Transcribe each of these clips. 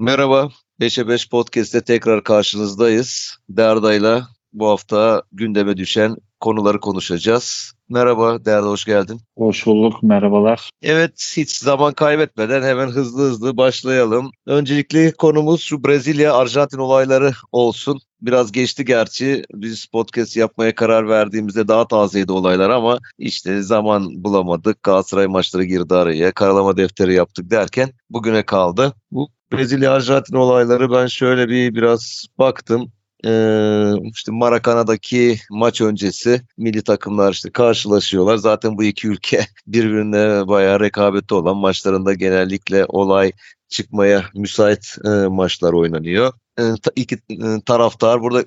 Merhaba, 5'e 5 Podcast'te tekrar karşınızdayız. Derda'yla bu hafta gündeme düşen konuları konuşacağız. Merhaba Derda, hoş geldin. Hoş bulduk, merhabalar. Evet, hiç zaman kaybetmeden hemen hızlı başlayalım. Öncelikle konumuz şu Brezilya-Arjantin olayları olsun. Biraz geçti gerçi, biz podcast yapmaya karar verdiğimizde daha tazeydi olaylar ama işte zaman bulamadık. Galatasaray maçları girdi araya, karalama defteri yaptık derken bugüne kaldı. Bu Brezilya-Arjantin olayları ben şöyle biraz baktım. İşte Marakana'daki maç öncesi milli takımlar işte karşılaşıyorlar. Zaten bu iki ülke birbirine bayağı rekabeti olan maçlarında genellikle olay çıkmaya müsait maçlar oynanıyor. İki taraftar burada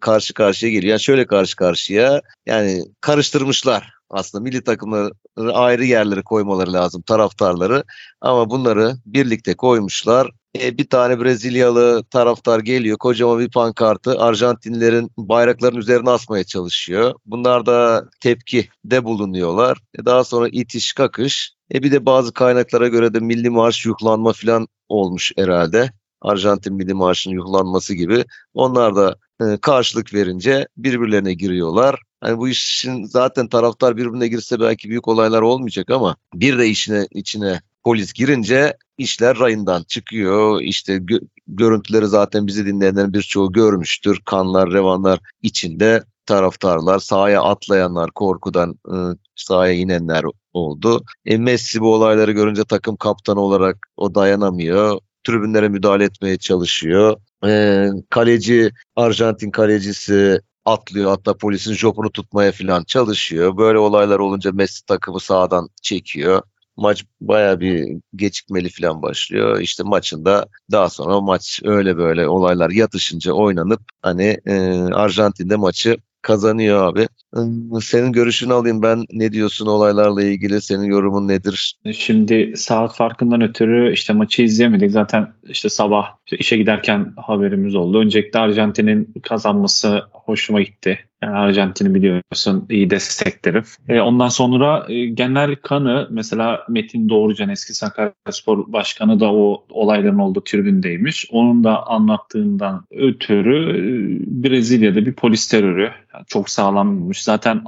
karşı karşıya geliyor. Yani şöyle karşı karşıya, yani karıştırmışlar. Aslında milli takımları ayrı yerlere koymaları lazım, taraftarları, ama bunları birlikte koymuşlar. Bir tane Brezilyalı taraftar geliyor, kocaman bir pankartı Arjantinlilerin bayrakların üzerine asmaya çalışıyor. Bunlar da tepkide bulunuyorlar. Daha sonra itiş kakış. Bir de bazı kaynaklara göre de milli marş yuhlanma falan olmuş herhalde. Arjantin milli marşının yuhlanması gibi. Onlar da karşılık verince birbirlerine giriyorlar. Yani bu işin zaten taraftar birbirine girse belki büyük olaylar olmayacak ama bir de içine polis girince işler rayından çıkıyor. İşte görüntüleri zaten bizi dinleyenlerin birçoğu görmüştür. Kanlar, revanlar içinde taraftarlar, sahaya atlayanlar, korkudan sahaya inenler oldu. Messi bu olayları görünce takım kaptanı olarak o dayanamıyor. Tribünlere müdahale etmeye çalışıyor. Kaleci, Arjantin kalecisi atlıyor, hatta polisin jopunu tutmaya falan çalışıyor. Böyle olaylar olunca Messi takımı sahadan çekiyor. Maç bayağı bir gecikmeli falan başlıyor. İşte maçında daha sonra maç öyle böyle olaylar yatışınca oynanıp hani Arjantin'de maçı kazanıyor abi. Senin görüşünü alayım, ben ne diyorsun olaylarla ilgili, senin yorumun nedir? Şimdi saat farkından ötürü işte maçı izleyemedik. Zaten işte sabah işe giderken haberimiz oldu. Öncelikle Arjantin'in kazanması hoşuma gitti. Yani Arjantin'i biliyorsun, iyi desteklerim. Ondan sonra genel kanı, mesela Metin Doğrucan, eski Sakaryaspor Başkanı da o olayların olduğu tribündeymiş. Onun da anlattığından ötürü Brezilya'da bir polis terörü yani çok sağlammış. Zaten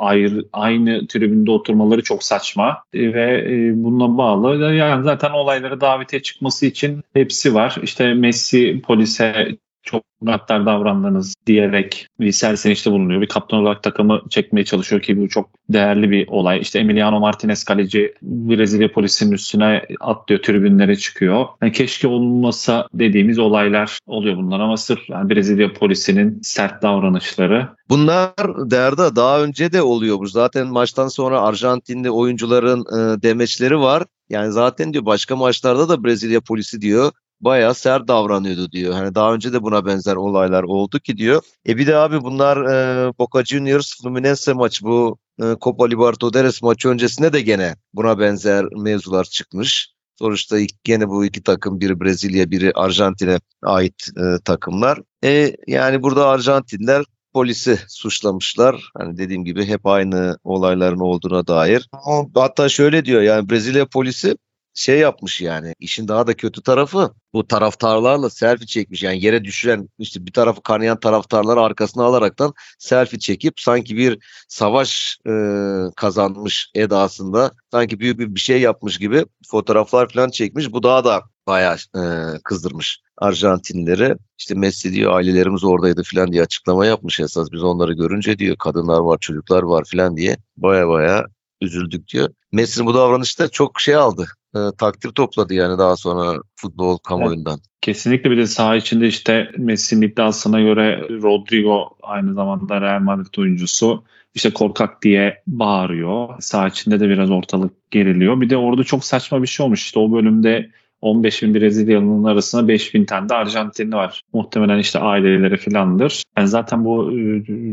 aynı tribünde oturmaları çok saçma ve bununla bağlı. Yani zaten olaylara davetiye çıkması için hepsi var. İşte Messi polise çok gaddar davrandınız diyerek bir serzenişte bulunuyor. Bir kaptan olarak takımı çekmeye çalışıyor ki bu çok değerli bir olay. İşte Emiliano Martinez, kaleci, Brezilya polisinin üstüne atlıyor, tribünlere çıkıyor. Yani keşke olmasa dediğimiz olaylar oluyor bunlar, ama sırf yani Brezilya polisinin sert davranışları. Bunlar Derda daha önce de oluyor. Bu zaten maçtan sonra Arjantinli oyuncuların demeçleri var. Yani zaten diyor başka maçlarda da Brezilya polisi diyor bayağı sert davranıyordu diyor. Hani daha önce de buna benzer olaylar oldu ki diyor. Bir de abi bunlar Boca Juniors Fluminense maçı, bu Copa Libertadores maçı öncesinde de gene buna benzer mevzular çıkmış. Sonuçta gene bu iki takım, biri Brezilya, biri Arjantin'e ait takımlar. Yani burada Arjantinler polisi suçlamışlar. Hani dediğim gibi hep aynı olayların olduğuna dair. Hatta şöyle diyor, yani Brezilya polisi şey yapmış, yani işin daha da kötü tarafı bu taraftarlarla selfie çekmiş. Yani yere düşüren, işte bir tarafı kanayan taraftarları arkasına alaraktan selfie çekip sanki bir savaş kazanmış edasında, sanki büyük bir şey yapmış gibi fotoğraflar falan çekmiş. Bu daha da bayağı kızdırmış Arjantinlileri. İşte Messi diyor ailelerimiz oradaydı falan diye açıklama yapmış esas. Biz onları görünce diyor kadınlar var, çocuklar var falan diye bayağı üzüldük diyor. Messi'nin bu davranışta çok şey aldı. Takdir topladı yani daha sonra futbol kamuoyundan. Evet, kesinlikle. Bir de saha içinde işte Messi'nin iddiasına göre Rodrigo aynı zamanda Real Madrid oyuncusu, işte korkak diye bağırıyor. Saha içinde de biraz ortalık geriliyor. Bir de orada çok saçma bir şey olmuş. İşte o bölümde 15.000 Brezilyalı'nın arasında 5.000 tane de Arjantinli var. Muhtemelen işte aileleri filandır. Yani zaten bu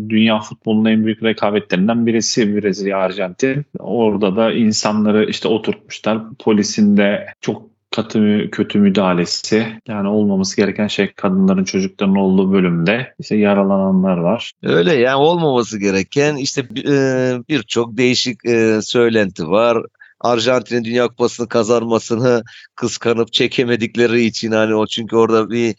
dünya futbolunun en büyük rekabetlerinden birisi Brezilya Arjantin. Orada da insanları işte oturtmuşlar. Polisin de çok katı kötü müdahalesi, yani olmaması gereken şey, kadınların, çocukların olduğu bölümde işte yaralananlar var. Öyle yani, olmaması gereken işte birçok değişik söylenti var. Arjantin'in Dünya Kupası'nı kazanmasını kıskanıp çekemedikleri için, hani o çünkü orada bir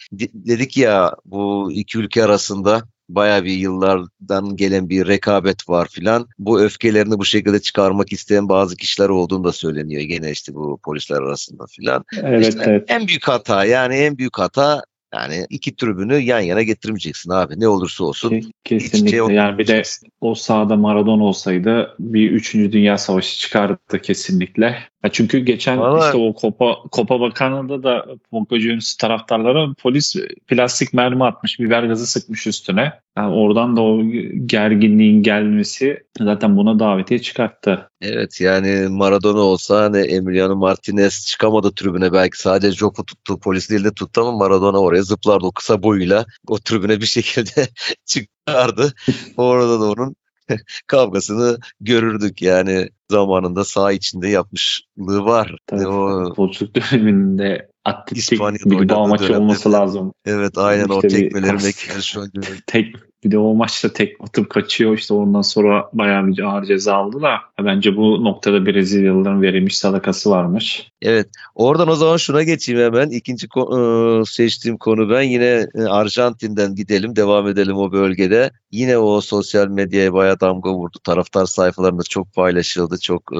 dedik ya, bu iki ülke arasında bayağı bir yıllardan gelen bir rekabet var filan. Bu öfkelerini bu şekilde çıkarmak isteyen bazı kişiler olduğunu da söyleniyor gene işte bu polisler arasında filan. Evet, işte evet. En büyük hata yani iki tribünü yan yana getirmeyeceksin abi, ne olursa olsun. Kesinlikle yani bir de o sahada Maradona olsaydı bir 3. Dünya Savaşı çıkardı kesinlikle. Ya çünkü geçen işte o Copa Bakanı'nda da Boca Juniors taraftarlara polis plastik mermi atmış, biber gazı sıkmış üstüne. Yani oradan da o gerginliğin gelmesi zaten buna davetiye çıkarttı. Evet yani Maradona olsa, hani Emiliano Martinez çıkamadı tribüne, belki sadece Joko tuttu, polis değil de tuttu, ama Maradona oraya zıplardı o kısa boyuyla. O tribüne bir şekilde çıkardı. Orada da onun kavgasını görürdük yani, zamanında saha içinde yapmışlığı var. Tabii, o Portekiz döneminde atletik bir bağ maçı olması lazım. Evet aynen, işte o tekmelerine bir de o maçta tek atıp kaçıyor, işte ondan sonra bayağı bir ağır ceza aldı da bence bu noktada Brezilyalıların verilmiş sadakası varmış. Evet, oradan o zaman şuna geçeyim hemen. İkinci seçtiğim konu, ben yine Arjantin'den gidelim, devam edelim o bölgede. Yine o sosyal medyaya bayağı damga vurdu. Taraftar sayfalarında çok paylaşıldı, çok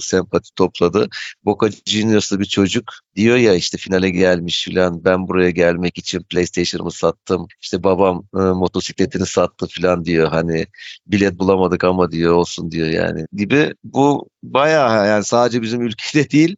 sempati topladı. Boca Juniors'lı bir çocuk diyor ya işte, finale gelmiş filan, ben buraya gelmek için PlayStation'ımı sattım, İşte babam motosikletini sattı filan diyor, hani bilet bulamadık ama diyor olsun diyor yani gibi. Bu bayağı yani sadece bizim ülkede değil,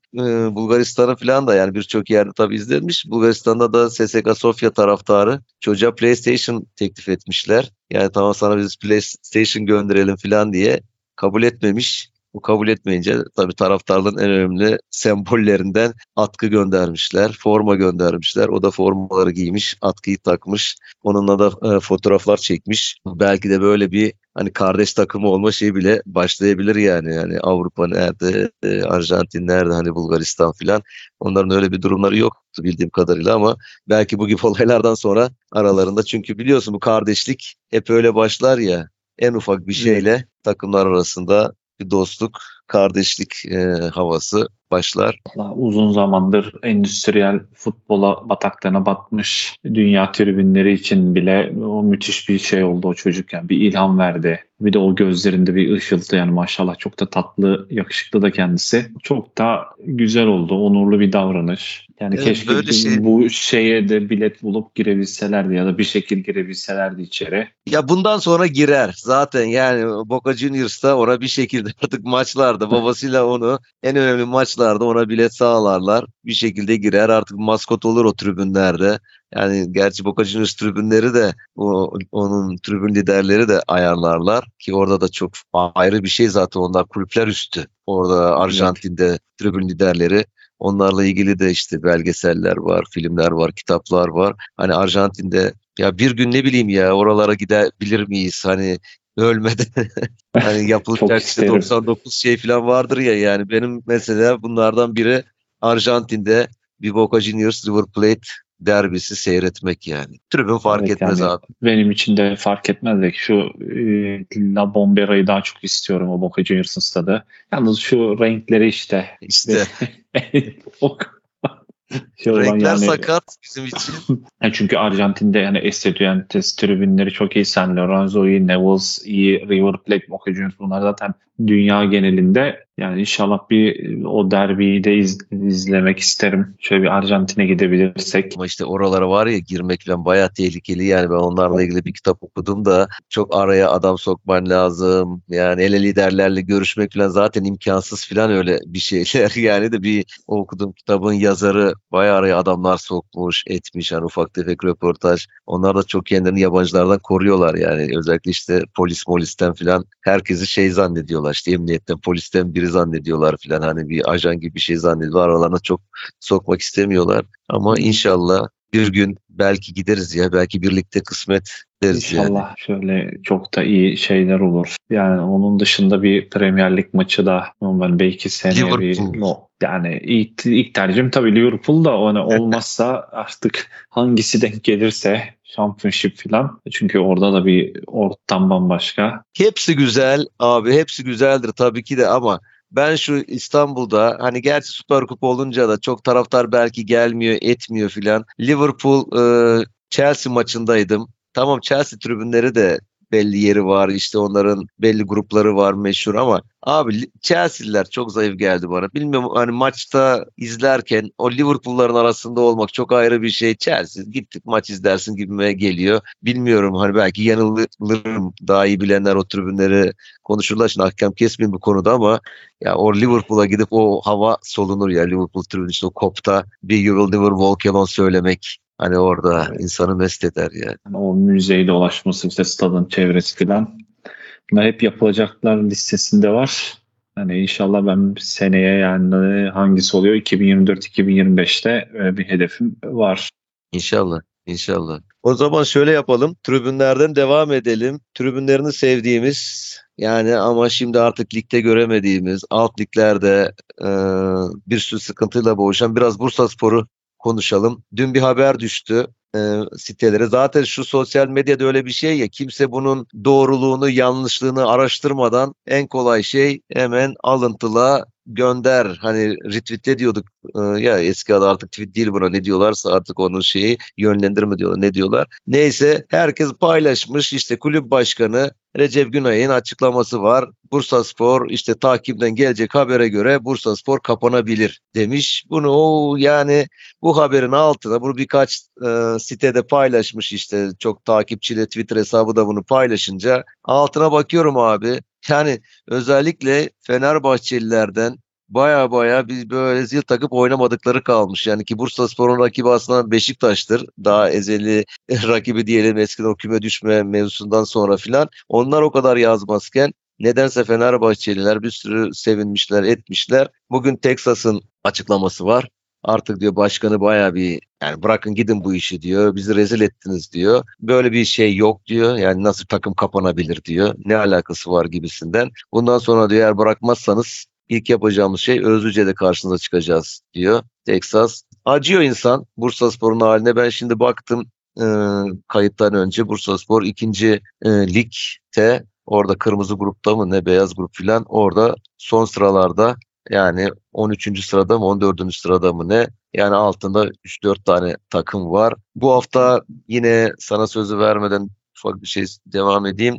Bulgaristan'a filan da yani birçok yerde tabii izlenmiş. Bulgaristan'da da SSK Sofya taraftarı çocuğa PlayStation teklif etmişler. Yani tamam sana biz PlayStation gönderelim filan diye, kabul etmemiş. Bu kabul etmeyince tabii taraftarların en önemli sembollerinden atkı göndermişler, forma göndermişler. O da formaları giymiş, atkıyı takmış. Onunla da fotoğraflar çekmiş. Belki de böyle bir hani kardeş takımı olma şeyi bile başlayabilir yani. Yani Avrupa nerede, Arjantin nerede, hani Bulgaristan filan. Onların öyle bir durumları yoktu bildiğim kadarıyla, ama belki bu gibi olaylardan sonra aralarında, çünkü biliyorsun bu kardeşlik hep öyle başlar ya, en ufak bir şeyle takımlar arasında bir dostluk, kardeşlik havası başlar. Allah, uzun zamandır endüstriyel futbola bataklarına batmış dünya tribünleri için bile o müthiş bir şey oldu o çocuk yani, bir ilham verdi. Bir de o gözlerinde bir ışıltı yani, maşallah çok da tatlı, yakışıklı da kendisi. Çok da güzel oldu, onurlu bir davranış. Yani keşke böyle bu şeye de bilet bulup girebilselerdi ya da bir şekil girebilselerdi içeri. Ya bundan sonra girer zaten yani, Boca Juniors'ta ona bir şekilde artık maçlarda babasıyla onu en önemli maçlarda ona bilet sağlarlar. Bir şekilde girer artık, maskot olur o tribünlerde. Yani gerçi Boca Juniors tribünleri de onun tribün liderleri de ayarlarlar ki orada da çok ayrı bir şey zaten, onlar kulüpler üstü. Orada Arjantin'de tribün liderleri, onlarla ilgili de işte belgeseller var, filmler var, kitaplar var. Hani Arjantin'de ya bir gün ne bileyim ya oralara gidebilir miyiz hani ölmeden hani yapılacak işte 99 şey falan vardır ya, yani benim mesela bunlardan biri Arjantin'de bir Boca Juniors River Plate derbisi seyretmek yani. Tribün fark etmez yani, abi. Benim için de fark etmez de şu La Bombera'yı daha çok istiyorum, o Boca Juniors'ın stadı. Yalnız şu renkleri işte. Renkler yani, sakat bizim için. Çünkü Arjantin'de yani Estudiantes tribünleri çok iyi. San Lorenzo iyi, Newell's iyi, River Plate, Boca Juniors, bunlar zaten dünya genelinde. Yani inşallah bir o derbiyi de izlemek isterim. Şöyle bir Arjantin'e gidebilirsek. Ama işte oralara var ya girmek falan bayağı tehlikeli. Yani ben onlarla ilgili bir kitap okudum da, çok araya adam sokman lazım. Yani hele liderlerle görüşmek falan zaten imkansız falan, öyle bir şeyler. Yani de bir okuduğum kitabın yazarı bayağı araya adamlar sokmuş, etmiş. Yani ufak tefek röportaj. Onlar da çok kendilerini yabancılardan koruyorlar yani. Özellikle işte polisten falan herkesi şey zannediyorlar. İşte emniyetten, polisten biri zannediyorlar filan, hani bir ajan gibi bir şey zannediyorlar, aralarına çok sokmak istemiyorlar. Ama inşallah bir gün belki gideriz ya, belki birlikte kısmet deriz yani. İnşallah şöyle çok da iyi şeyler olur. Yani onun dışında bir Premier Lig maçı da belki seneye Liverpool. Yani ilk tercihim tabii Liverpool'da, hani olmazsa artık hangisi denk gelirse Championship falan. Çünkü orada da bir ortam bambaşka. Hepsi güzel abi, hepsi güzeldir tabii ki de, ama ben şu İstanbul'da, hani gerçi Süper Kupa olunca da çok taraftar belki gelmiyor, etmiyor filan. Liverpool Chelsea maçındaydım. Tamam, Chelsea tribünleri de belli yeri var, işte onların belli grupları var meşhur, ama abi Chelsea'liler çok zayıf geldi bana. Bilmiyorum, hani maçta izlerken o Liverpool'ların arasında olmak çok ayrı bir şey. Chelsea gittik maç izlersin gibime geliyor. Bilmiyorum, hani belki yanılırım, daha iyi bilenler o tribünleri konuşurlar. Şimdi hakem kesmeyeyim bu konuda ama ya o Liverpool'a gidip o hava solunur ya, Liverpool tribünü işte o kopta bir "You will never walk alone" söylemek. Hani orada insanı mest eder yani. O müzeyi dolaşması, işte stadın çevresi filan. Bunlar hep yapılacaklar listesinde var. Hani inşallah ben seneye, yani hangisi oluyor, 2024-2025'te bir hedefim var. İnşallah, inşallah. O zaman şöyle yapalım. Tribünlerden devam edelim. Tribünlerini sevdiğimiz, yani ama şimdi artık ligde göremediğimiz, alt liglerde bir sürü sıkıntıyla boğuşan biraz Bursaspor'u konuşalım. Dün bir haber düştü sitelere. Zaten şu sosyal medyada öyle bir şey ya, kimse bunun doğruluğunu, yanlışlığını araştırmadan en kolay şey hemen alıntıla, gönder. Hani retweetle diyorduk ya, eski adı artık tweet değil buna, ne diyorlarsa artık onun şeyi, yönlendirme diyorlar, ne diyorlar. Neyse, herkes paylaşmış. İşte kulüp başkanı Recep Günay'ın açıklaması var. Bursaspor işte takipten gelecek habere göre Bursaspor kapanabilir demiş. Bunu yani bu haberin altına bunu birkaç sitede paylaşmış, işte çok takipçili Twitter hesabı da bunu paylaşınca altına bakıyorum abi. Yani özellikle Fenerbahçelilerden baya biz böyle zil takıp oynamadıkları kalmış. Yani ki Bursaspor'un rakibi aslında Beşiktaş'tır. Daha ezeli rakibi diyelim, eskiden o küme düşme mevzusundan sonra filan. Onlar o kadar yazmazken nedense Fenerbahçeliler bir sürü sevinmişler, etmişler. Bugün Texas'ın açıklaması var. Artık diyor başkanı baya bir, yani bırakın gidin bu işi diyor. Bizi rezil ettiniz diyor. Böyle bir şey yok diyor. Yani nasıl takım kapanabilir diyor. Ne alakası var gibisinden. Bundan sonra diyor, eğer bırakmazsanız ilk yapacağımız şey Özlüce'de karşınıza çıkacağız diyor Texas. Acıyor insan Bursaspor'un haline. Ben şimdi baktım kayıttan önce Bursaspor 2. Lig'de, orada kırmızı grupta mı ne, beyaz grup filan, orada son sıralarda. Yani 13. sırada mı 14. sırada mı ne? Yani altında 3-4 tane takım var. Bu hafta yine sana sözü vermeden ufak bir şey devam edeyim.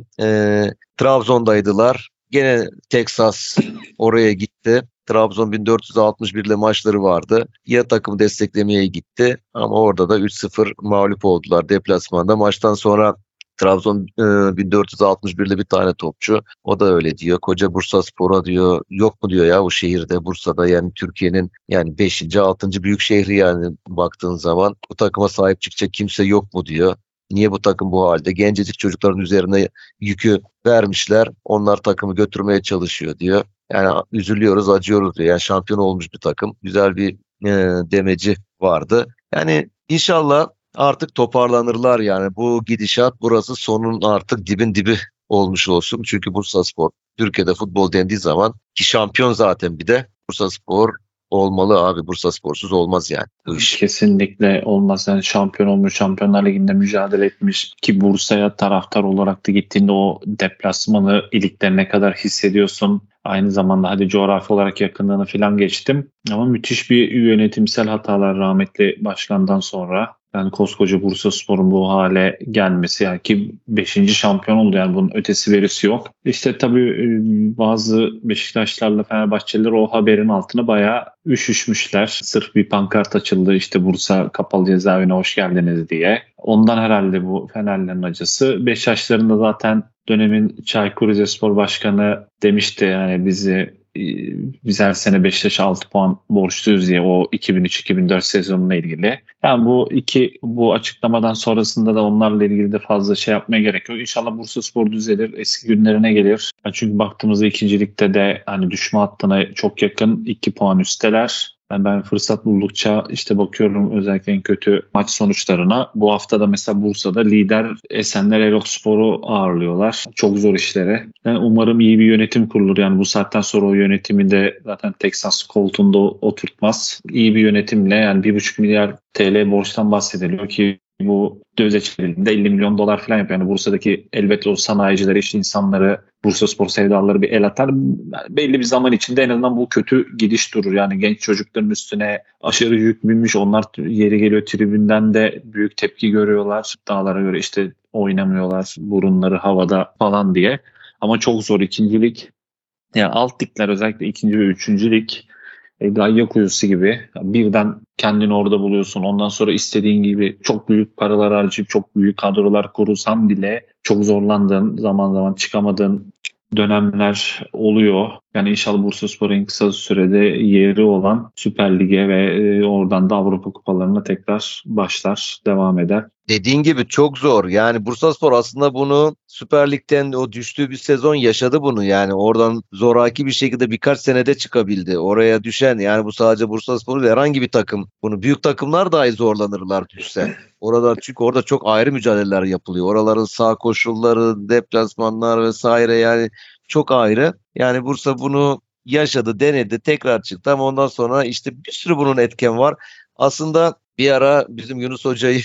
Trabzon'daydılar. Gene Texas oraya gitti. Trabzon 1461'le maçları vardı. Ya takımı desteklemeye gitti ama orada da 3-0 mağlup oldular deplasmanda. Maçtan sonra Trabzon 1461'li bir tane topçu, o da öyle diyor. Koca Bursaspor'a diyor, yok mu diyor ya bu şehirde, Bursa'da, yani Türkiye'nin yani 5. 6. büyük şehri, yani baktığın zaman bu takıma sahip çıkacak kimse yok mu diyor. Niye bu takım bu halde? Gencecik çocukların üzerine yükü vermişler. Onlar takımı götürmeye çalışıyor diyor. Yani üzülüyoruz, acıyoruz diyor. Yani şampiyon olmuş bir takım. Güzel bir demeci vardı. Yani inşallah artık toparlanırlar yani. Bu gidişat, burası sonun artık dibin dibi olmuş olsun. Çünkü Bursaspor Türkiye'de futbol dendiği zaman, ki şampiyon zaten, bir de Bursaspor olmalı abi. Bursaspor'suz olmaz yani. Kesinlikle olmaz. Yani şampiyon olmuş, Şampiyonlar Ligi'nde mücadele etmiş, ki Bursa'ya taraftar olarak da gittiğinde o deplasmanı iliklerine kadar hissediyorsun. Aynı zamanda hadi coğrafi olarak yakınlığını falan geçtim. Ama müthiş bir yönetimsel hatalar rahmetli başkandan sonra. Yani koskoca Bursaspor'un bu hale gelmesi, yani ki 5. şampiyon oldu, yani bunun ötesi verisi yok. İşte tabii bazı Beşiktaşlarla Fenerbahçeliler o haberin altına bayağı üşüşmüşler. Sırf bir pankart açıldı işte, Bursa kapalı cezaevine hoş geldiniz diye. Ondan herhalde bu Fenerlerin acısı. Beşiktaşlarında zaten dönemin Çaykur Rizespor Başkanı demişti, yani biz her sene Beşiktaş'a 6 puan borçluyuz diye, o 2003-2004 sezonuyla ilgili. Yani bu açıklamadan sonrasında da onlarla ilgili de fazla şey yapmaya gerek yok. İnşallah Bursaspor düzelir, eski günlerine gelir. Çünkü baktığımızda 2. ligde de hani düşme hattına çok yakın, 2 puan üsteler. Yani ben fırsat buldukça işte bakıyorum özellikle en kötü maç sonuçlarına. Bu hafta da mesela Bursa'da lider Esenler Elokspor'u ağırlıyorlar. Çok zor işlere. Yani umarım iyi bir yönetim kurulur. Yani bu saatten sonra o yönetimi de zaten Texas koltuğunda oturtmaz. İyi bir yönetimle, yani 1,5 milyar TL borçtan bahsediliyor ki bu dövize çevrildiğinde $50 milyon falan yapıyor. Yani Bursa'daki elbette o sanayicileri, iş insanları, Bursaspor sevdalıları bir el atar. Belli bir zaman içinde en azından bu kötü gidiş durur. Yani genç çocukların üstüne aşırı yük binmiş. Onlar yeri geliyor tribünden de büyük tepki görüyorlar. Dağlara göre işte oynamıyorlar, burunları havada falan diye. Ama çok zor ikincilik. Yani alt ligler özellikle ikinci ve üçüncülük gayya kuyusu gibi. Birden kendini orada buluyorsun. Ondan sonra istediğin gibi çok büyük paralar harcayıp çok büyük kadrolar kurursan bile çok zorlandığın, zaman zaman çıkamadığın dönemler oluyor. Yani inşallah Bursaspor'un kısa sürede yeri olan Süper Lig'e ve oradan da Avrupa Kupalarına tekrar başlar, devam eder. Dediğin gibi çok zor. Yani Bursaspor aslında bunu Süper Lig'den o düştüğü bir sezon yaşadı bunu. Yani oradan zoraki bir şekilde birkaç senede çıkabildi. Oraya düşen, yani bu sadece Bursaspor değil, herhangi bir takım. Bunu büyük takımlar dahi zorlanırlar düşse. Orada, çünkü orada çok ayrı mücadeleler yapılıyor. Oraların saha koşulları, deplasmanlar vesaire, yani çok ayrı. Yani Bursa bunu yaşadı, denedi, tekrar çıktı ama ondan sonra işte bir sürü bunun etken var. Aslında bir ara bizim Yunus Hoca'yı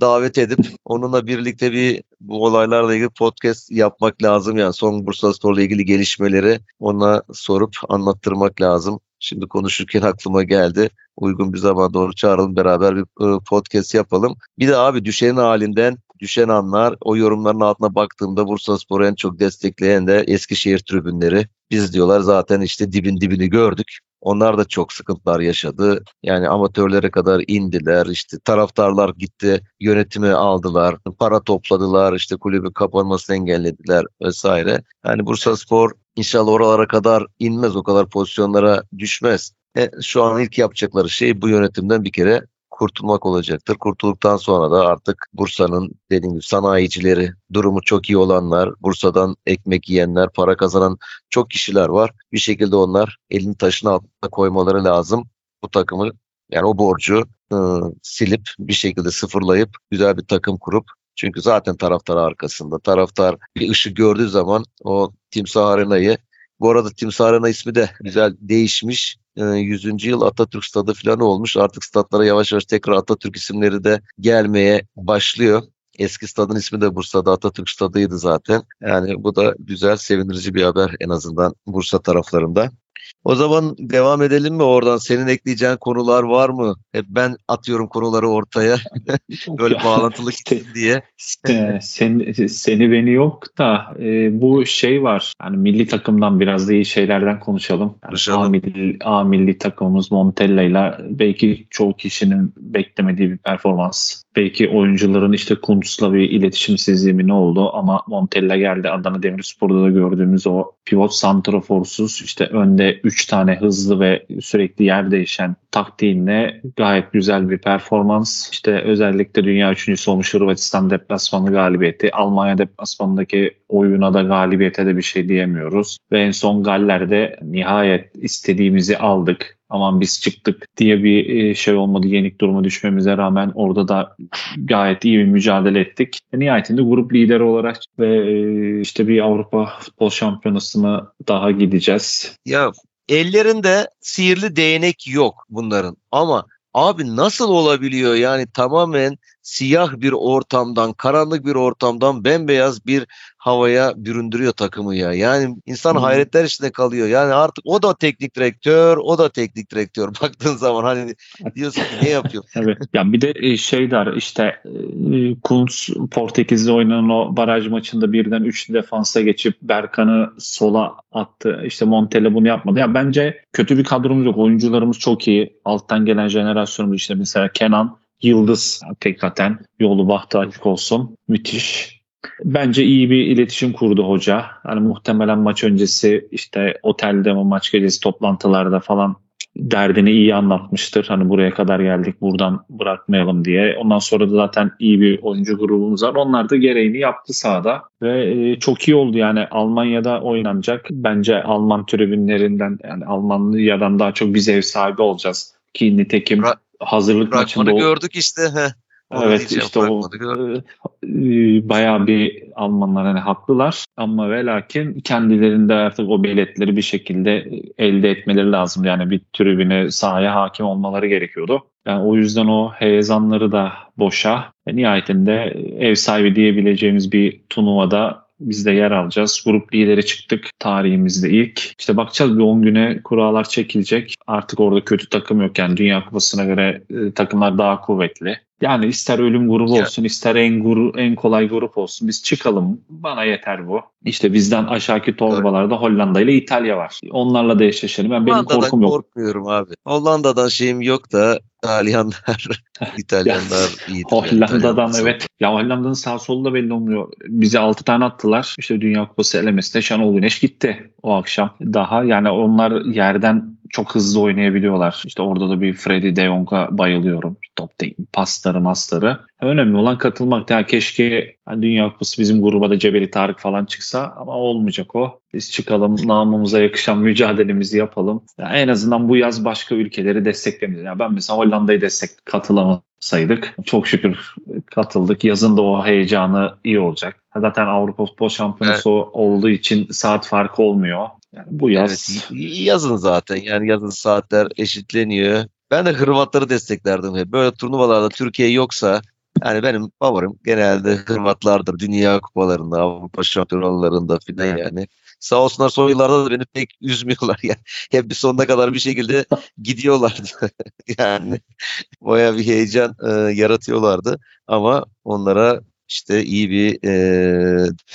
davet edip onunla birlikte bir bu olaylarla ilgili podcast yapmak lazım. Yani son Bursaspor'la ilgili gelişmeleri ona sorup anlattırmak lazım. Şimdi konuşurken aklıma geldi. Uygun bir zaman doğru çağıralım, beraber bir podcast yapalım. Bir de abi düşenin halinden düşen anlar. O yorumların altına baktığımda Bursaspor'u en çok destekleyen de Eskişehir tribünleri. Biz diyorlar zaten işte dibin dibini gördük. Onlar da çok sıkıntılar yaşadı. Yani amatörlere kadar indiler. İşte taraftarlar gitti, yönetimi aldılar, para topladılar, işte kulübün kapanmasını engellediler vesaire. Yani Bursaspor inşallah oralara kadar inmez, o kadar pozisyonlara düşmez. Şu an ilk yapacakları şey bu yönetimden bir kere kurtulmak olacaktır. Kurtulduktan sonra da artık Bursa'nın dediğim gibi sanayicileri, durumu çok iyi olanlar, Bursa'dan ekmek yiyenler, para kazanan çok kişiler var. Bir şekilde onlar elini taşın altına koymaları lazım. Bu takımı, yani o borcu silip bir şekilde sıfırlayıp güzel bir takım kurup, çünkü zaten taraftar arkasında. Taraftar bir ışık gördüğü zaman o Timsah Arena'yı, bu arada Timsah Arena ismi de güzel değişmiş. 100. Yıl Atatürk Stadı falan olmuş. Artık statlara yavaş yavaş tekrar Atatürk isimleri de gelmeye başlıyor. Eski stadın ismi de Bursa'da Atatürk Stadı'ydı zaten. Yani bu da güzel, sevindirici bir haber en azından Bursa taraflarında. O zaman devam edelim mi oradan? Senin ekleyeceğin konular var mı? Hep ben atıyorum konuları ortaya. Böyle bağlantılık diye. Seni beni yok da bu şey var. Yani milli takımdan biraz da iyi şeylerden konuşalım. Yani A milli takımımız Montella'yla belki çoğu kişinin beklemediği bir performans. Belki oyuncuların işte Kuntz'la bir iletişimsizliği mi ne oldu ama Montella geldi. Adana Demirspor'da da gördüğümüz o pivot santraforsuz, işte önde 3 tane hızlı ve sürekli yer değişen taktiğinle gayet güzel bir performans. İşte özellikle dünya üçüncüsü olmuş Urvaçistan deplasmanı galibiyeti, Almanya deplasmanındaki oyuna da galibiyete de bir şey diyemiyoruz. Ve en son Galler'de nihayet istediğimizi aldık. Aman biz çıktık diye bir şey olmadı. Yenik duruma düşmemize rağmen orada da gayet iyi bir mücadele ettik. Nihayetinde grup lideri olarak ve işte bir Avrupa Futbol Şampiyonası'na daha gideceğiz. Ya ellerinde sihirli değnek yok bunların ama abi nasıl olabiliyor? Yani tamamen siyah bir ortamdan, karanlık bir ortamdan bembeyaz bir havaya büründürüyor takımı ya. Yani insan hayretler içinde kalıyor. Yani artık o da teknik direktör, baktığın zaman hani diyorsun ki ne yapıyor? Evet. Yani bir de şey der işte Kuntz Portekiz'de oynanan o baraj maçında birden 3 defansa geçip Berkan'ı sola attı. İşte Montella bunu yapmadı. Ya yani bence kötü bir kadromuz yok. Oyuncularımız çok iyi. Alttan gelen jenerasyonumuz işte mesela Kenan Yıldız, hakikaten yolu bahtı açık olsun. Müthiş. Bence iyi bir iletişim kurdu hoca. Hani muhtemelen maç öncesi işte otelde mi, maç gecesi toplantılarda falan derdini iyi anlatmıştır. Hani buraya kadar geldik, buradan bırakmayalım diye. Ondan sonra da zaten iyi bir oyuncu grubumuz var. Onlar da gereğini yaptı sahada. Ve çok iyi oldu yani. Almanya'da oynanacak. Bence Alman tribünlerinden, yani Almanya'dan daha çok biz ev sahibi olacağız. Ki nitekim hazırlık maçında gördük işte. Evet işte o bayağı bir Almanlar hani haklılar ama ve lakin kendilerinde artık o biletleri bir şekilde elde etmeleri lazım. Yani bir tribüne, sahaya hakim olmaları gerekiyordu. Yani o yüzden o heyezanları da boşa. Nihayetinde ev sahibi diyebileceğimiz bir turnuvada biz de yer alacağız. Grup lideri çıktık tarihimizde ilk. İşte bakacağız, bir 10 güne kurallar çekilecek. Artık orada kötü takım yok. Yani Dünya Kupası'na göre takımlar daha kuvvetli. Yani ister ölüm grubu olsun, ister en kolay grup olsun. Biz çıkalım. Bana yeter bu. İşte bizden aşağıki torbalarda Hollanda ile İtalya var. Onlarla da eşleşelim. Yani benim korkum yok. Korkmuyorum abi. Hollanda'dan şeyim yok da İtalyanlar iyidir. Hollanda'dan evet. Ya Hollanda'nın sağ solu da belli olmuyor. Bize 6 tane attılar. İşte Dünya Kupası elemesine Şenol Güneş gitti o akşam. Daha yani onlar yerden çok hızlı oynayabiliyorlar. İşte orada da bir Freddy De Jong'a bayılıyorum. Top değil, pasları masları. Önemli olan katılmak. Yani keşke yani Dünya Kupası bizim gruba da Cebeli Tarık falan çıksa ama olmayacak o. Biz çıkalım, namımıza yakışan mücadelemizi yapalım. Yani en azından bu yaz başka ülkeleri desteklemeyiz. Yani ben mesela Hollanda'yı katılamasaydık. Çok şükür katıldık. Yazın da o heyecanı iyi olacak. Zaten Avrupa Futbol Şampiyonası olduğu için saat farkı olmuyor. Yani bu yaz. Evet, yazın zaten. Yani yazın saatler eşitleniyor. Ben de Hırvatları desteklerdim. Böyle turnuvalarda Türkiye yoksa yani benim favorim genelde Hırvatlardır. Dünya kupalarında, Avrupa şampiyonalarında filan yani. Sağ olsunlar son yıllarda da beni pek üzmüyorlar yani. Hep bir sonuna kadar bir şekilde gidiyorlardı. Yani bayağı bir heyecan yaratıyorlardı. Ama onlara işte iyi bir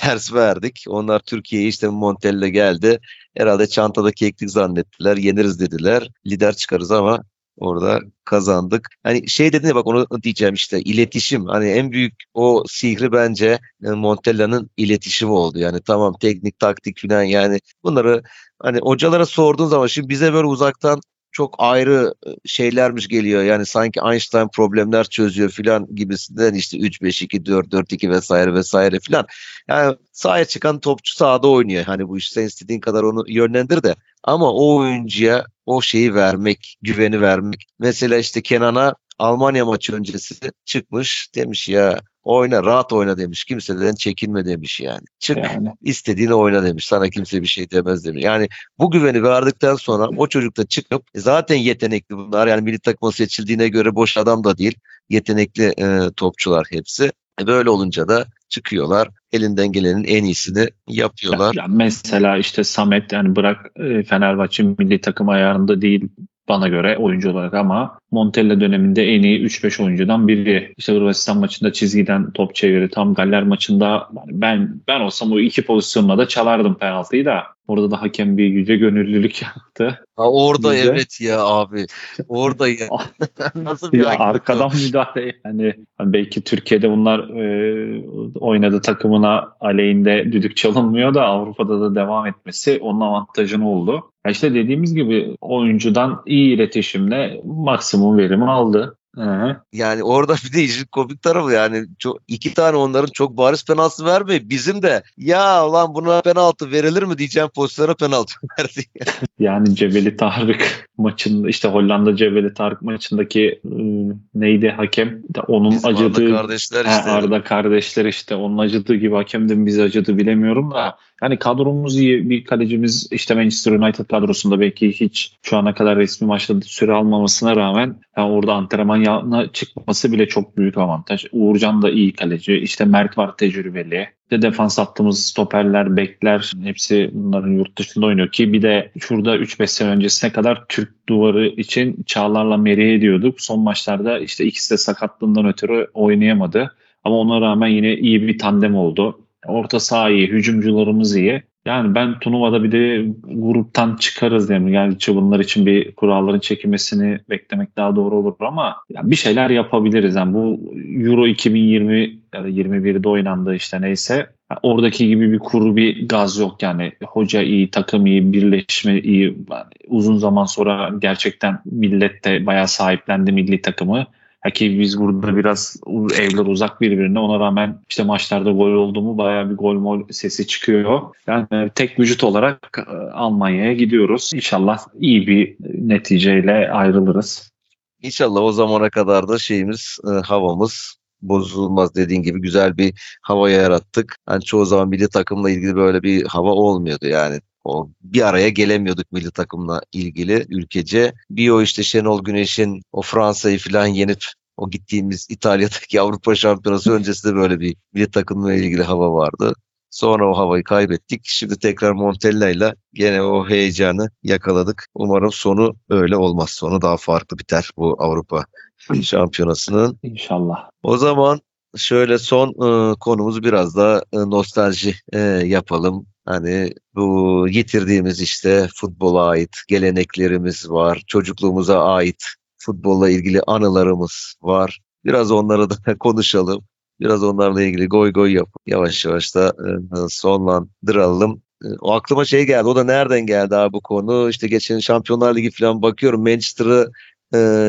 ders verdik. Onlar Türkiye'ye işte Montella geldi. Herhalde çantada keklik zannettiler. Yeniriz dediler. Lider çıkarız ama orada kazandık. Hani şey dedin ya, bak onu diyeceğim işte, iletişim. Hani en büyük o sihri bence Montella'nın iletişimi oldu. Yani tamam teknik, taktik falan yani bunları hani hocalara sorduğun zaman şimdi bize böyle uzaktan çok ayrı şeylermiş geliyor. Yani sanki Einstein problemler çözüyor filan gibisinden işte 3-5-2, 4-4-2 vesaire filan. Yani sahaya çıkan topçu sahada oynuyor. Hani bu iş sen istediğin kadar onu yönlendir de. Ama o oyuncuya o şeyi vermek, güveni vermek. Mesela işte Kenan'a Almanya maçı öncesi çıkmış demiş ya oyna, rahat oyna demiş. Kimseden çekinme demiş yani. Çık istediğini oyna demiş. Sana kimse bir şey demez demiş. Yani bu güveni verdikten sonra o çocuk da çıkıp zaten yetenekli bunlar. Yani milli takıma seçildiğine göre boş adam da değil. Yetenekli topçular hepsi. Böyle olunca da çıkıyorlar. Elinden gelenin en iyisini yapıyorlar. Ya mesela işte Samet yani bırak Fenerbahçe milli takım ayarında değil bana göre oyuncu olarak ama Montella döneminde en iyi 3-5 oyuncudan biri. İşte Urvaçistan maçında çizgiden top çeviri, tam Galler maçında ben olsam o iki pozisyonla da çalardım penaltıyı da. Orada da hakem bir yüce gönüllülük yaptı. Ha orada yüce. Evet ya abi. Orada ya. Nasıl bir ya arkadan müdahale yani. Belki Türkiye'de bunlar oynadığı takımına aleyhinde düdük çalınmıyor da Avrupa'da da devam etmesi onun avantajını oldu. Ya işte dediğimiz gibi oyuncudan iyi iletişimle maksimum verimi aldı. Hı-hı. Yani orada bir de işin komik tarafı yani iki tane onların çok bariz penaltı vermiyor. Bizim de ya ulan buna penaltı verilir mi diyeceğim pozisyona penaltı verdi. Yani Cebeli Tarık maçında işte Hollanda Cebeli Tarık maçındaki neydi hakem? Onun bizim acıdığı Arda kardeşler işte. Arda kardeşler işte onun acıdığı gibi hakem de bizi acıdı bilemiyorum da. Yani kadromuz iyi, bir kalecimiz işte Manchester United kadrosunda belki hiç şu ana kadar resmi maçta süre almamasına rağmen yani orada antrenmana çıkması bile çok büyük avantaj. Uğurcan da iyi kaleci, işte Mert var tecrübeli. Bir de defans attığımız stoperler, bekler hepsi bunların yurt dışında oynuyor ki bir de şurada 3-5 sene öncesine kadar Türk duvarı için Çağlar'la Meri'ye ediyorduk. Son maçlarda işte ikisi de sakatlığından ötürü oynayamadı ama ona rağmen yine iyi bir tandem oldu. Orta saha iyi, hücumcularımız iyi. Yani ben turnuvada bir de gruptan çıkarız diyeyim. Yani bunlar için bir kuralların çekilmesini beklemek daha doğru olur ama yani bir şeyler yapabiliriz. Yani bu Euro 2020 ya da 21'de oynandı işte neyse. Yani oradaki gibi bir kuru bir gaz yok yani. Hoca iyi, takım iyi, birleşme iyi. Yani uzun zaman sonra gerçekten millet de bayağı sahiplendi milli takımı. Ki biz burada biraz evler uzak birbirine, ona rağmen işte maçlarda gol oldu mu bayağı bir gol sesi çıkıyor. Yani tek vücut olarak Almanya'ya gidiyoruz. İnşallah iyi bir neticeyle ayrılırız. İnşallah o zamana kadar da şeyimiz, havamız bozulmaz. Dediğin gibi güzel bir havaya yarattık. Yani çoğu zaman milli takımla ilgili böyle bir hava olmuyordu yani. O bir araya gelemiyorduk milli takımla ilgili ülkece. Bir o işte Şenol Güneş'in o Fransa'yı falan yenip o gittiğimiz İtalya'daki Avrupa Şampiyonası öncesinde böyle bir milli takımla ilgili hava vardı. Sonra o havayı kaybettik. Şimdi tekrar Montella ile gene o heyecanı yakaladık. Umarım sonu öyle olmaz. Sonu daha farklı biter bu Avrupa Şampiyonası'nın. İnşallah. O zaman şöyle son konumuzu biraz daha nostalji yapalım. Hani bu yitirdiğimiz işte futbola ait geleneklerimiz var. Çocukluğumuza ait futbolla ilgili anılarımız var. Biraz onları da konuşalım. Biraz onlarla ilgili goy goy yapıp yavaş yavaş da sonlandıralım. O aklıma şey geldi. O da nereden geldi abi bu konu? İşte geçen Şampiyonlar Ligi falan bakıyorum. Manchester'ı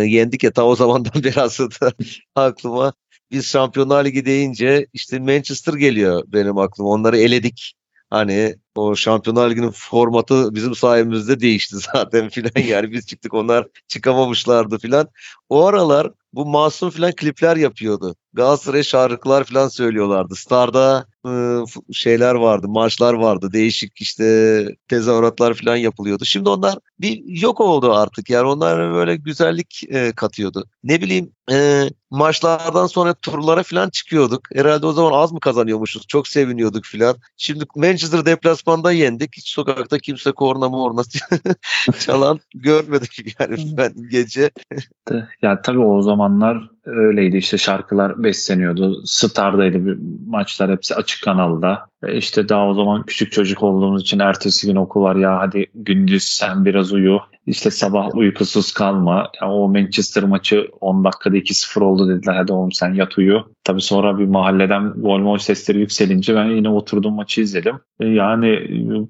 yendik ya, ta o zamandan beri aslında aklıma. Biz Şampiyonlar Ligi deyince işte Manchester geliyor benim aklıma. Onları eledik. Hani o Şampiyonlar Ligi'nin formatı bizim sayemizde değişti zaten filan, yani biz çıktık onlar çıkamamışlardı filan. O aralar bu Masum filan klipler yapıyordu. Galatasaray şarkılar filan söylüyorlardı. Star'da şeyler vardı, marşlar vardı. Değişik işte tezahüratlar filan yapılıyordu. Şimdi onlar bir yok oldu artık. Yani onlar böyle güzellik katıyordu. Ne bileyim maçlardan sonra turlara filan çıkıyorduk. Herhalde o zaman az mı kazanıyormuşuz? Çok seviniyorduk filan. Şimdi Manchester deplasmanda yendik. Hiç sokakta kimse korna morna çalan görmedik yani ben gece. Ya tabii o zamanlar öyleydi. İşte şarkılar besleniyordu. Star'daydı maçlar, hepsi açık kanalda. İşte daha o zaman küçük çocuk olduğumuz için ertesi gün okul var, ya hadi gündüz sen biraz uyu. İşte sabah uykusuz kalma. Yani o Manchester maçı 10 dakikada 2-0 oldu dediler. Hadi oğlum sen yat uyu. Tabii sonra bir mahalleden gol sesleri yükselince ben yine oturdum maçı izledim. Yani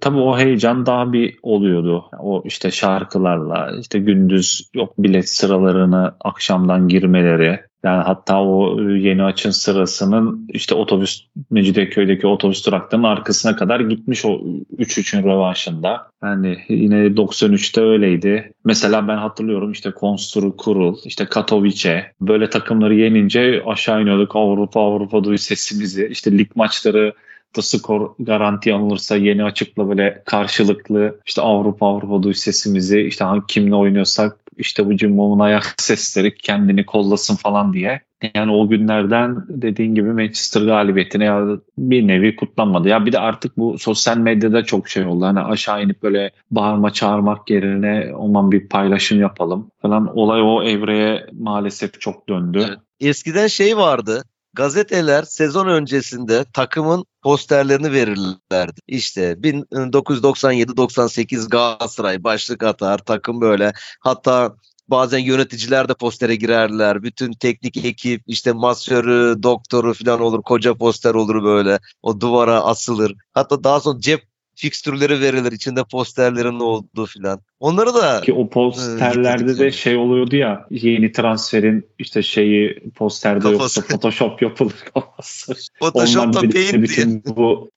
tabii o heyecan daha bir oluyordu. O işte şarkılarla, işte gündüz yok bilet sıralarını akşamdan girmeleri. Yani hatta o yeni açın sırasının işte otobüs, Mecidiyeköy'deki otobüs duraklarının arkasına kadar gitmiş o 3-3'ün rövanşında. Yani yine 93'te öyleydi. Mesela ben hatırlıyorum işte Konstru Kurul, işte Katowice, böyle takımları yenince aşağı iniyorduk. Avrupa duy sesimizi. İşte lig maçları da skor garanti alınırsa yeni açıkla böyle karşılıklı işte Avrupa duy sesimizi, işte kimle oynuyorsak işte bu Cimbom'un ayak sesleri, kendini kollasın falan diye. Yani o günlerden dediğin gibi Manchester galibiyetine bir nevi kutlanmadı. Ya bir de artık bu sosyal medyada çok şey oldu. Hani aşağı inip böyle bağırma çağırmak yerine aman bir paylaşım yapalım falan. Olay o evreye maalesef çok döndü. Evet. Eskiden şey vardı. Gazeteler sezon öncesinde takımın posterlerini verirlerdi. İşte 1997-98 Galatasaray başlık atar, takım böyle. Hatta bazen yöneticiler de postere girerler. Bütün teknik ekip işte masörü, doktoru falan olur. Koca poster olur böyle. O duvara asılır. Hatta daha sonra cep fikstürleri verilir. İçinde posterlerin olduğu filan. Onları da... Ki o posterlerde de şey oluyordu ya, yeni transferin işte şeyi posterde kafası. Yoksa Photoshop yapılır kafası. Photoshop'ta peyin bu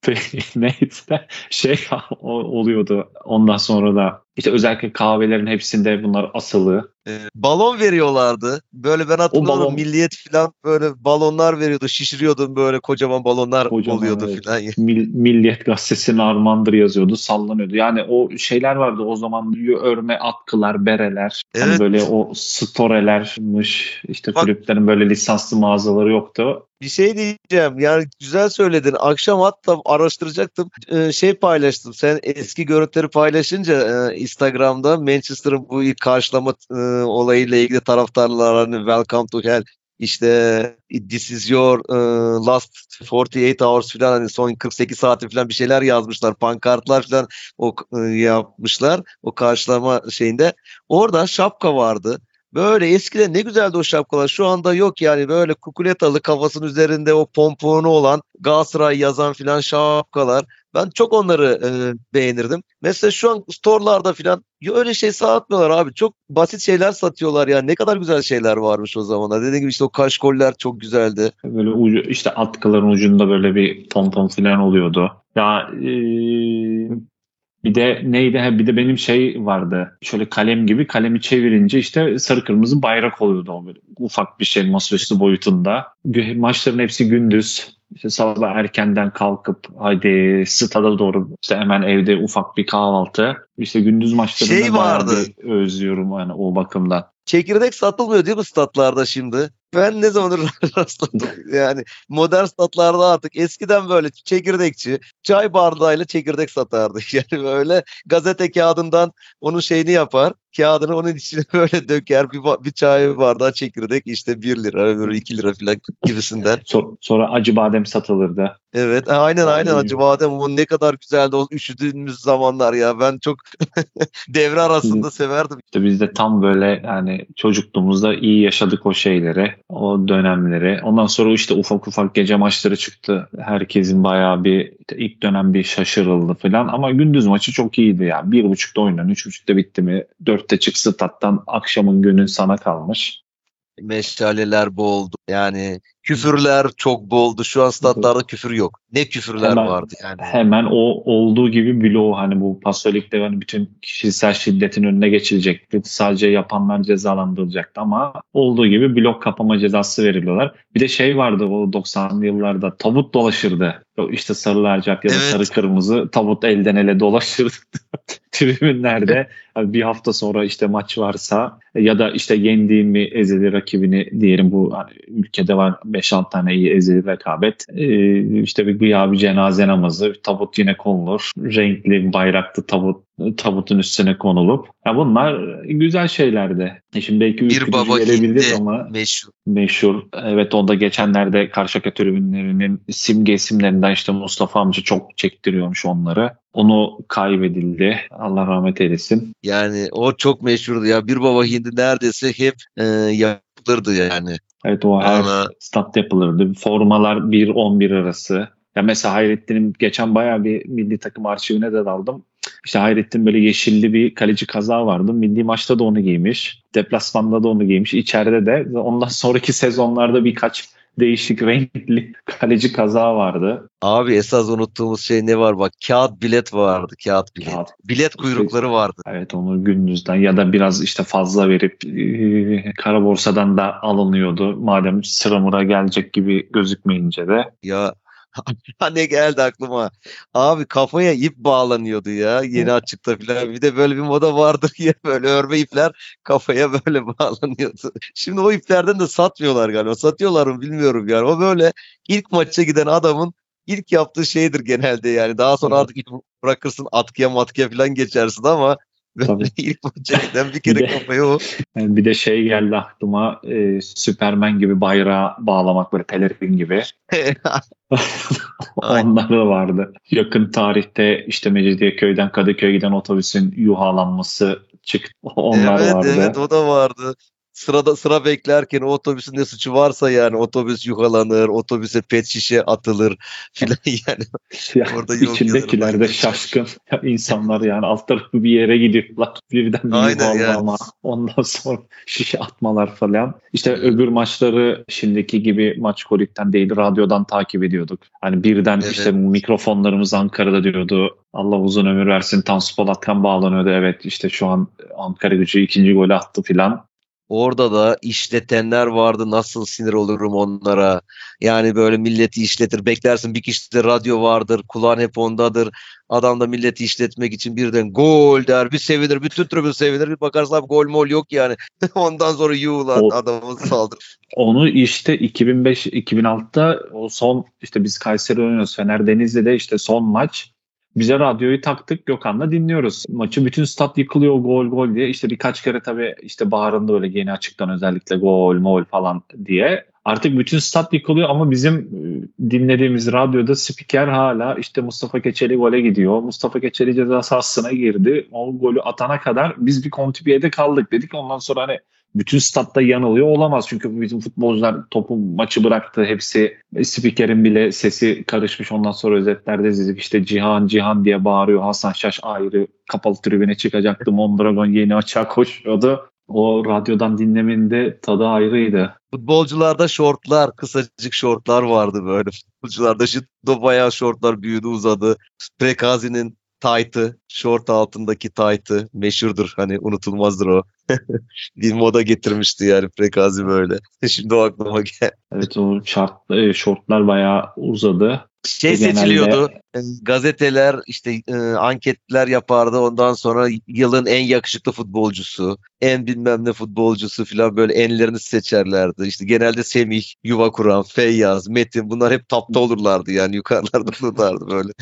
neyse şey oluyordu. Ondan sonra da işte özellikle kahvelerin hepsinde bunlar asılı. Balon veriyorlardı. Böyle ben hatırlıyorum balon... Milliyet falan böyle balonlar veriyordu. Şişiriyordum böyle kocaman balonlar oluyordu evet. Falan. Milliyet gazetesinin armandır yazıyordu. Sallanıyordu. Yani o şeyler vardı o zaman, örme atkılar, bereler. Evet. Yani böyle o storelermiş. İşte bak, kulüplerin böyle lisanslı mağazaları yoktu. Bir şey diyeceğim. Yani güzel söyledin. Akşam hatta araştıracaktım. Şey paylaştım. Sen eski görüntüleri paylaşınca Instagram'da Manchester'ın bu ilk karşılama olayıyla ilgili taraftarlar hani welcome to hell. İşte this is your last 48 hours falan, hani son 48 saati falan bir şeyler yazmışlar. Pankartlar falan yapmışlar. O karşılama şeyinde. Orada şapka vardı. Böyle eskiden ne güzeldi o şapkalar. Şu anda yok yani, böyle kukuletalı kafasının üzerinde o pomponu olan Galatasaray yazan filan şapkalar. Ben çok onları beğenirdim. Mesela şu an store'larda filan öyle şey satmıyorlar abi. Çok basit şeyler satıyorlar yani. Ne kadar güzel şeyler varmış o zamanlar. Dediğim gibi işte o kaşkoller çok güzeldi. Böyle işte atkıların ucunda böyle bir pompon filan oluyordu. Ya bir de neydi? Bir de benim şey vardı. Şöyle kalem gibi, kalemi çevirince işte sarı kırmızı bayrak oluyordu. O böyle ufak bir şey masaüstü boyutunda. Maçların hepsi gündüz. işte sabah erkenden kalkıp hadi stada doğru işte hemen evde ufak bir kahvaltı. İşte gündüz maçlarını vardı. Özlüyorum yani o bakımdan. Çekirdek satılmıyor değil mi statlarda şimdi? Ben ne zamandır rastladım. Yani modern statlarda artık eskiden böyle çekirdekçi çay bardağıyla çekirdek satardık. Yani böyle gazete kağıdından onun şeyini yapar. Kağıdını onun içine böyle döker. Bir çay bardağı çekirdek işte 1 lira, böyle 2 lira falan gibisinden. Sonra acı badem satılırdı. Evet aynen acı badem. O ne kadar güzeldi o üşüdüğümüz zamanlar ya. Ben çok devre arasında severdim. İşte biz de tam böyle yani çocukluğumuzda iyi yaşadık o şeyleri. O dönemleri. Ondan sonra işte ufak ufak gece maçları çıktı. Herkesin bayağı bir ilk dönem bir şaşırıldı falan. Ama gündüz maçı çok iyiydi ya. 1.30'da oynanan, 3.30'da bitti mi? 4'te çık stat'tan, akşamın gönlün sana kalmış. Meşaleler boldu. Yani küfürler çok boldu. Şu an statlarda küfür yok. Ne küfürler vardı yani. Hemen o olduğu gibi bloğu hani bu pasolikte yani bütün kişisel şiddetin önüne geçilecekti. Sadece yapanlar cezalandırılacaktı ama olduğu gibi blok kapama cezası veriliyorlar. Bir de şey vardı o 90'lı yıllarda tavut dolaşırdı. İşte sarı lacivert ya da sarı kırmızı tavut elden ele dolaşırdı. Tribünlerde bir hafta sonra işte maç varsa ya da işte yendiğimi ezeli rakibini diyelim bu hani ülkede var 5-6 tane iyi ezeli rekabet. İşte bir cenaze namazı tabut yine konulur. Renkli bayraklı tabutun üstüne konulup. Ya bunlar güzel şeylerdi. Şimdi belki bir baba gitti ama meşhur. Evet onda geçenlerde Karşıyaka tribünlerinin simge isimlerinden işte Mustafa amca çok çektiriyormuş onları. Onu kaybedildi. Allah rahmet eylesin. Yani o çok meşhurdu ya. Bir baba hindi neredeyse hep yapılırdı yani. Evet o her stat yapılırdı. Formalar 1-11 arası. Ya mesela Hayrettin'in geçen bayağı bir milli takım arşivine de daldım. İşte Hayrettin böyle yeşilli bir kaleci kazağı vardı. Milli maçta da onu giymiş. Deplasmanda da onu giymiş. İçeride de. Ondan sonraki sezonlarda birkaç değişik renkli kaleci kazağı vardı. Abi esas unuttuğumuz şey ne var bak. Kağıt bilet vardı. Kağıt bilet. Bilet kuyrukları vardı. Evet onu gündüzden ya da biraz işte fazla verip kara borsadan da alınıyordu. Madem sıra mıra gelecek gibi gözükmeyince de. Ya ne geldi aklıma. Abi kafaya ip bağlanıyordu ya. Yeni Açık'ta falan. Bir de böyle bir moda vardır ya. Böyle örme ipler kafaya böyle bağlanıyordu. Şimdi o iplerden de satmıyorlar galiba. Satıyorlar mı bilmiyorum yani. O böyle ilk maça giden adamın ilk yaptığı şeydir genelde yani. Daha sonra artık bırakırsın atkıya falan geçersin ama ilk maça giden bir kere kafaya o. Bir de şey geldi aklıma. Süpermen gibi bayrağı bağlamak böyle pelerin gibi. Onlar da vardı. Yakın tarihte işte Mecidiyeköy'den Kadıköy'e giden otobüsün yuhalanması çıktı. Onlar vardı. Evet o da vardı. Sıra beklerken o otobüsün ne suçu varsa yani otobüs yuhalanır, otobüse pet şişe atılır filan yani. Orada içindekilerde şaşkın insanlar yani alt tarafı bir yere gidiyorlar. Birden bir yuhalama. Yani. Ondan sonra şişe atmalar falan. İşte öbür maçları şimdiki gibi maç kolikten değil radyodan takip ediyorduk. Hani birden işte mikrofonlarımız Ankara'da diyordu. Allah uzun ömür versin. Tansu Polatkan bağlanıyordu. Evet işte şu an Ankaragücü 2. golü attı filan. Orada da işletenler vardı. Nasıl sinir olurum onlara. Yani böyle milleti işletir. Beklersin bir kişide radyo vardır. Kulağın hep ondadır. Adam da milleti işletmek için birden gol der. Bir sevinir. Bütün tribün sevinir. Bir bakarsın abi gol mol yok yani. Ondan sonra yuğulan adamı saldırır. Onu işte 2005-2006'da o son işte biz Kayseri oynuyoruz. Fener Denizli'de işte son maç. Bize radyoyu taktık Gökhan'la dinliyoruz. Maçı bütün stat yıkılıyor gol diye. İşte birkaç kere tabii işte bağırında öyle Yeni Açık'tan özellikle gol falan diye. Artık bütün stat yıkılıyor ama bizim dinlediğimiz radyoda spiker hala işte Mustafa Geçeli gole gidiyor. Mustafa Geçeli ceza sahasına girdi. O golü atana kadar biz bir kontibiyede kaldık dedik. Ondan sonra hani bütün statta yanılıyor olamaz. Çünkü bizim futbolcular topu maçı bıraktı. Hepsi spikerin bile sesi karışmış. Ondan sonra özetlerde izledik. İşte Cihan diye bağırıyor. Hasan Şaş ayrı kapalı tribüne çıkacaktı. Mondragon Yeni Açığa koşuyordu. O radyodan dinlemenin de tadı ayrıydı. Futbolcularda şortlar, kısacık şortlar vardı böyle. Futbolcularda şimdi bayağı şortlar büyüdü uzadı. Prekazi'nin taytı, şort altındaki taytı meşhurdur. Hani unutulmazdır o. bir moda getirmişti yani Prekazi böyle. Şimdi o aklıma geldi. Evet, o şortlar bayağı uzadı. Şey seçiliyordu. Gazeteler işte anketler yapardı. Ondan sonra yılın en yakışıklı futbolcusu, en bilmem ne futbolcusu filan böyle enlerini seçerlerdi. İşte genelde Semih, Yuva Kuran, Feyyaz, Metin, bunlar hep tapta olurlardı yani yukarılarda olurlardı böyle.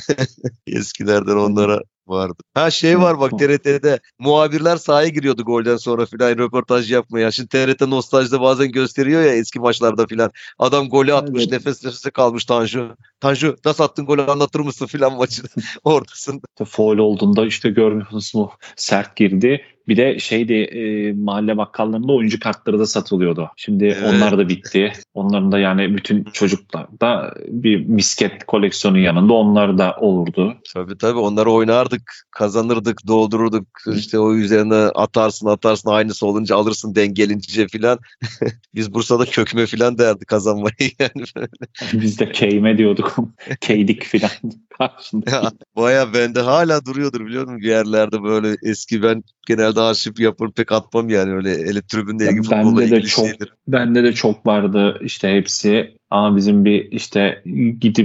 Eskilerden onlara vardı. Ha şey var bak, TRT'de muhabirler sahaya giriyordu golden sonra filan röportaj yapmaya. Şimdi TRT nostaljide bazen gösteriyor ya eski maçlarda filan. Adam golü atmış, evet, nefes nefese kalmış Tanju. Tanju nasıl attın golü, anlatır mısın filan maçın ortasında. Foul olduğunda işte görmüyorsunuz mu? Sert girdi. Bir de mahalle bakkallarında oyuncu kartları da satılıyordu. Şimdi evet, onlar da bitti. Onların da yani bütün çocuklarda bir misket koleksiyonu yanında onlar da olurdu. Tabii onları oynardık, kazanırdık, doldururduk. İşte o üzerine atarsın aynısı olunca alırsın dengelince filan. Biz Bursa'da kökme filan derdi kazanmayı yani. Biz de keyme diyorduk. Keydik filan. Baya bende hala duruyordur biliyor musun? Yerlerde böyle eski, ben genelde arşiv yapıp pek atmam yani öyle elektribünle ilgili futbolla ilgili şeydir. Bende de çok vardı işte hepsi. Ama bizim bir işte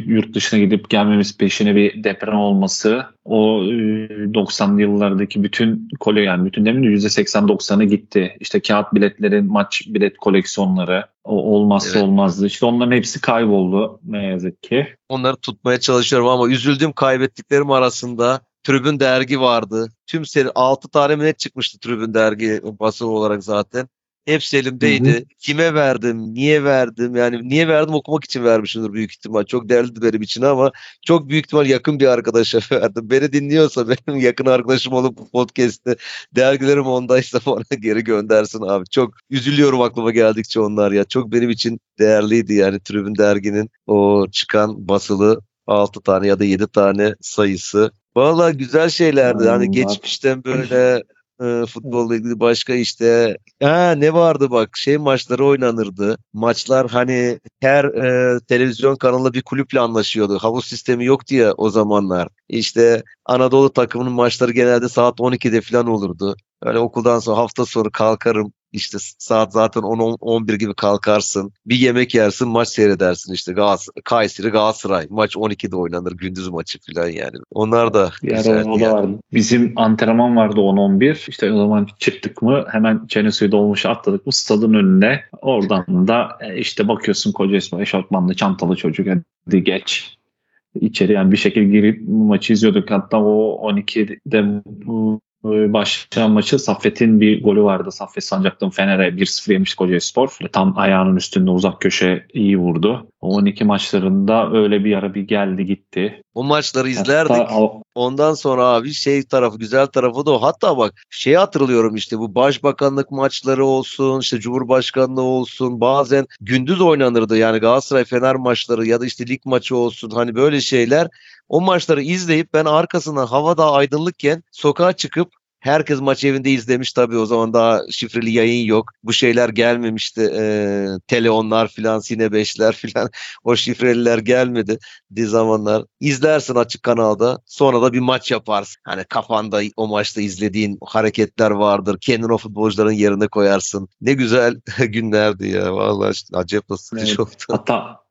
yurt dışına gidip gelmemiz peşine bir deprem olması, o 90'lı yıllardaki bütün bütün demin %80-90'ı gitti. İşte kağıt biletlerin, maç bilet koleksiyonları, o olmazsa evet, olmazdı. İşte onların hepsi kayboldu ne yazık ki. Onları tutmaya çalışıyorum ama üzüldüğüm kaybettiklerim arasında tribün dergi vardı. Tüm seri 6 tane mi net çıkmıştı tribün dergi basılı olarak zaten. Hepsi elimdeydi. Hı-hı. Kime verdim? Niye verdim? Yani niye verdim, okumak için vermişimdir büyük ihtimal. Çok değerli benim için ama çok büyük ihtimal yakın bir arkadaşa verdim. Beni dinliyorsa, benim yakın arkadaşım olup bu podcast'te dergilerim ondaysa bana geri göndersin abi. Çok üzülüyorum aklıma geldikçe onlar ya. Çok benim için değerliydi yani tribün derginin o çıkan basılı 6 tane ya da 7 tane sayısı. Vallahi güzel şeylerdi. Hani geçmişten böyle futbolla ilgili başka işte ne vardı bak, maçları oynanırdı. Maçlar hani her televizyon kanalı bir kulüple anlaşıyordu. Havuz sistemi yoktu ya o zamanlar. İşte Anadolu takımının maçları genelde saat 12'de falan olurdu. Öyle okuldan sonra hafta sonu kalkarım. İşte saat zaten 10-11 gibi kalkarsın. Bir yemek yersin, maç seyredersin. İşte Kayseri, Galatasaray. Maç 12'de oynanır. Gündüz maçı falan yani. Onlar da güzeldi. Yani. Bizim antrenman vardı 10-11. İşte o zaman çıktık mı hemen çene suyu dolmuş atladık mı stadın önüne. Oradan da işte bakıyorsun koca ismi eşofmanlı çantalı çocuk. Hadi geç. İçeri yani bir şekilde girip maçı izliyorduk. Hatta o 12'de başlayan maçı Saffet'in bir golü vardı. Saffet Sancak'tan Fener'e 1-0 yemişti Kocaelispor. Tam ayağının üstünde uzak köşe iyi vurdu. O 12 maçlarında öyle bir ara bir geldi gitti. O maçları izlerdik. Ondan sonra abi tarafı, güzel tarafı da o. Hatta bak hatırlıyorum işte bu başbakanlık maçları olsun, işte cumhurbaşkanlığı olsun. Bazen gündüz oynanırdı yani Galatasaray Fener maçları ya da işte lig maçı olsun. Hani böyle şeyler. O maçları izleyip ben arkasından hava daha aydınlıkken sokağa çıkıp herkes maç evinde izlemiş tabii, o zaman daha şifreli yayın yok. Bu şeyler gelmemişti. Teleonlar filan, Sine 5'ler filan, o şifreliler gelmedi bir zamanlar. İzlersin açık kanalda, sonra da bir maç yaparsın. Hani kafanda o maçta izlediğin hareketler vardır. Kendin o futbolcuların yerine koyarsın. Ne güzel günlerdi ya. Vallahi acayip sıkıcı oldu. Hatta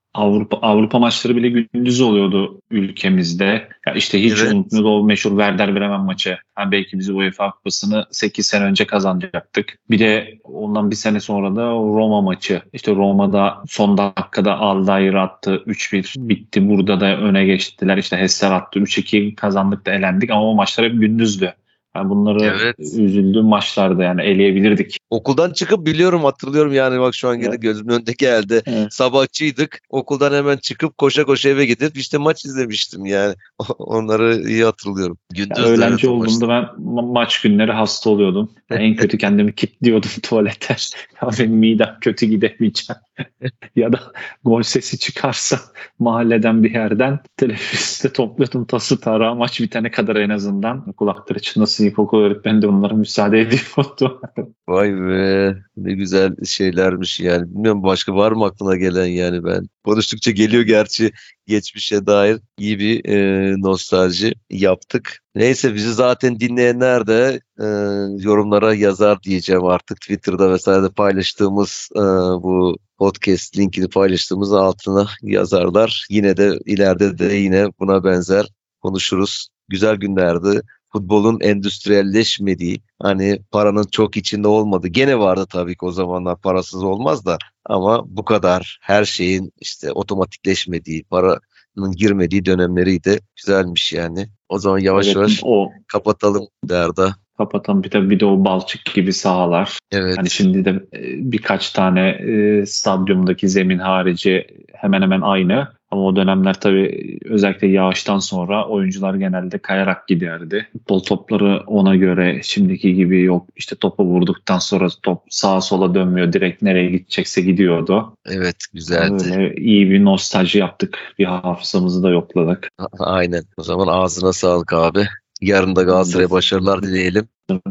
Avrupa maçları bile gündüz oluyordu ülkemizde. Ya işte hiç unutmuyordu o meşhur Werder Bremen maçı. Yani belki biz UEFA Kupası'nı 8 sene önce kazanacaktık. Bir de ondan bir sene sonra da Roma maçı. İşte Roma'da son dakikada Aldair attı. 3-1 bitti. Burada da öne geçtiler. İşte Hesler attı. 3-2 kazandık da elendik ama o maçlar hep gündüzdü. Yani bunları üzüldüğüm maçlarda yani eleyebilirdik. Okuldan çıkıp hatırlıyorum yani bak şu an gene gözümün önünde geldi. Evet. Sabahçıydık. Okuldan hemen çıkıp koşa koşa eve gidip işte maç izlemiştim yani. Onları iyi hatırlıyorum. Yani öğlenci olduğumda ben maç günleri hasta oluyordum. Yani en kötü kendimi kilitliyordum tuvalete. Ya benim midem kötü, gidemeyeceğim. ya da gol sesi çıkarsa mahalleden bir yerden teneffüste topladım tası tarağı, maç bitene kadar en azından kulakları çınlasın, ilkokul öğretmeni de onlara müsaade ediyordu. Vay be, ne güzel şeylermiş yani. Bilmiyorum, başka var mı aklına gelen? Yani ben konuştukça geliyor gerçi, geçmişe dair iyi bir nostalji yaptık. Neyse, bizi zaten dinleyenler de yorumlara yazar diyeceğim artık. Twitter'da vesaire de paylaştığımız bu podcast linkini paylaştığımız altına yazarlar. Yine de ileride de yine buna benzer konuşuruz. Güzel günlerdi. Futbolun endüstriyelleşmediği, hani paranın çok içinde olmadığı, gene vardı tabii ki o zamanlar, parasız olmaz da, ama bu kadar her şeyin işte otomatikleşmediği, paranın girmediği dönemleriydi. Güzelmiş yani. O zaman yavaş yavaş kapatalım Derda. Kapatalım. Bir de o balçık gibi sahalar. Evet. Hani şimdi de birkaç tane stadyumdaki zemin harici hemen hemen aynı. Ama o dönemler tabii özellikle yağıştan sonra oyuncular genelde kayarak giderdi. Futbol topları ona göre şimdiki gibi yok. İşte topu vurduktan sonra top sağa sola dönmüyor. Direkt nereye gidecekse gidiyordu. Evet, güzeldi. Böyle iyi bir nostalji yaptık. Bir hafızamızı da yokladık. Aynen. O zaman ağzına sağlık abi. Yarın da Galatasaray'a başarılar dileyelim.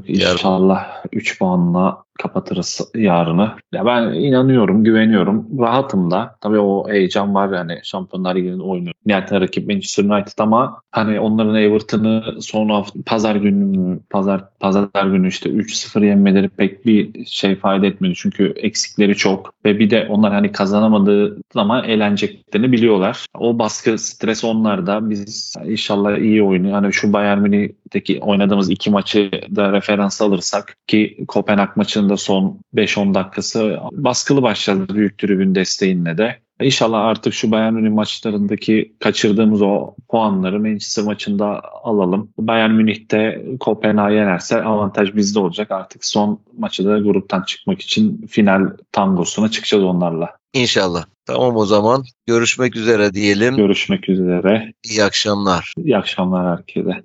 İnşallah 3 puanla kapatırız yarını. Ya ben inanıyorum, güveniyorum. Rahatım da. Tabii o heyecan var yani, Şampiyonlar Ligi'nin oyunu. Nihayetinde rakip Manchester United, ama hani onların Everton'ı son hafta pazar günü işte 3-0 yenmeleri pek bir şey fayda etmedi. Çünkü eksikleri çok ve bir de onlar hani kazanamadığı zaman eğleneceklerini biliyorlar. O baskı, stres onlarda. Biz inşallah iyi oyunu, hani şu Bayern Münih'teki oynadığımız 2 maçı da referans alırsak, ki Kopenhag maçında son 5-10 dakikası baskılı başladı büyük tribün desteğinle de. İnşallah artık şu Bayern Münih maçlarındaki kaçırdığımız o puanları Manchester maçında alalım. Bayern Münih'te Kopenhag'ı yenerse avantaj bizde olacak. Artık son maçı da gruptan çıkmak için final tangosuna çıkacağız onlarla. İnşallah. Tamam, o zaman görüşmek üzere diyelim. Görüşmek üzere. İyi akşamlar. İyi akşamlar herkese.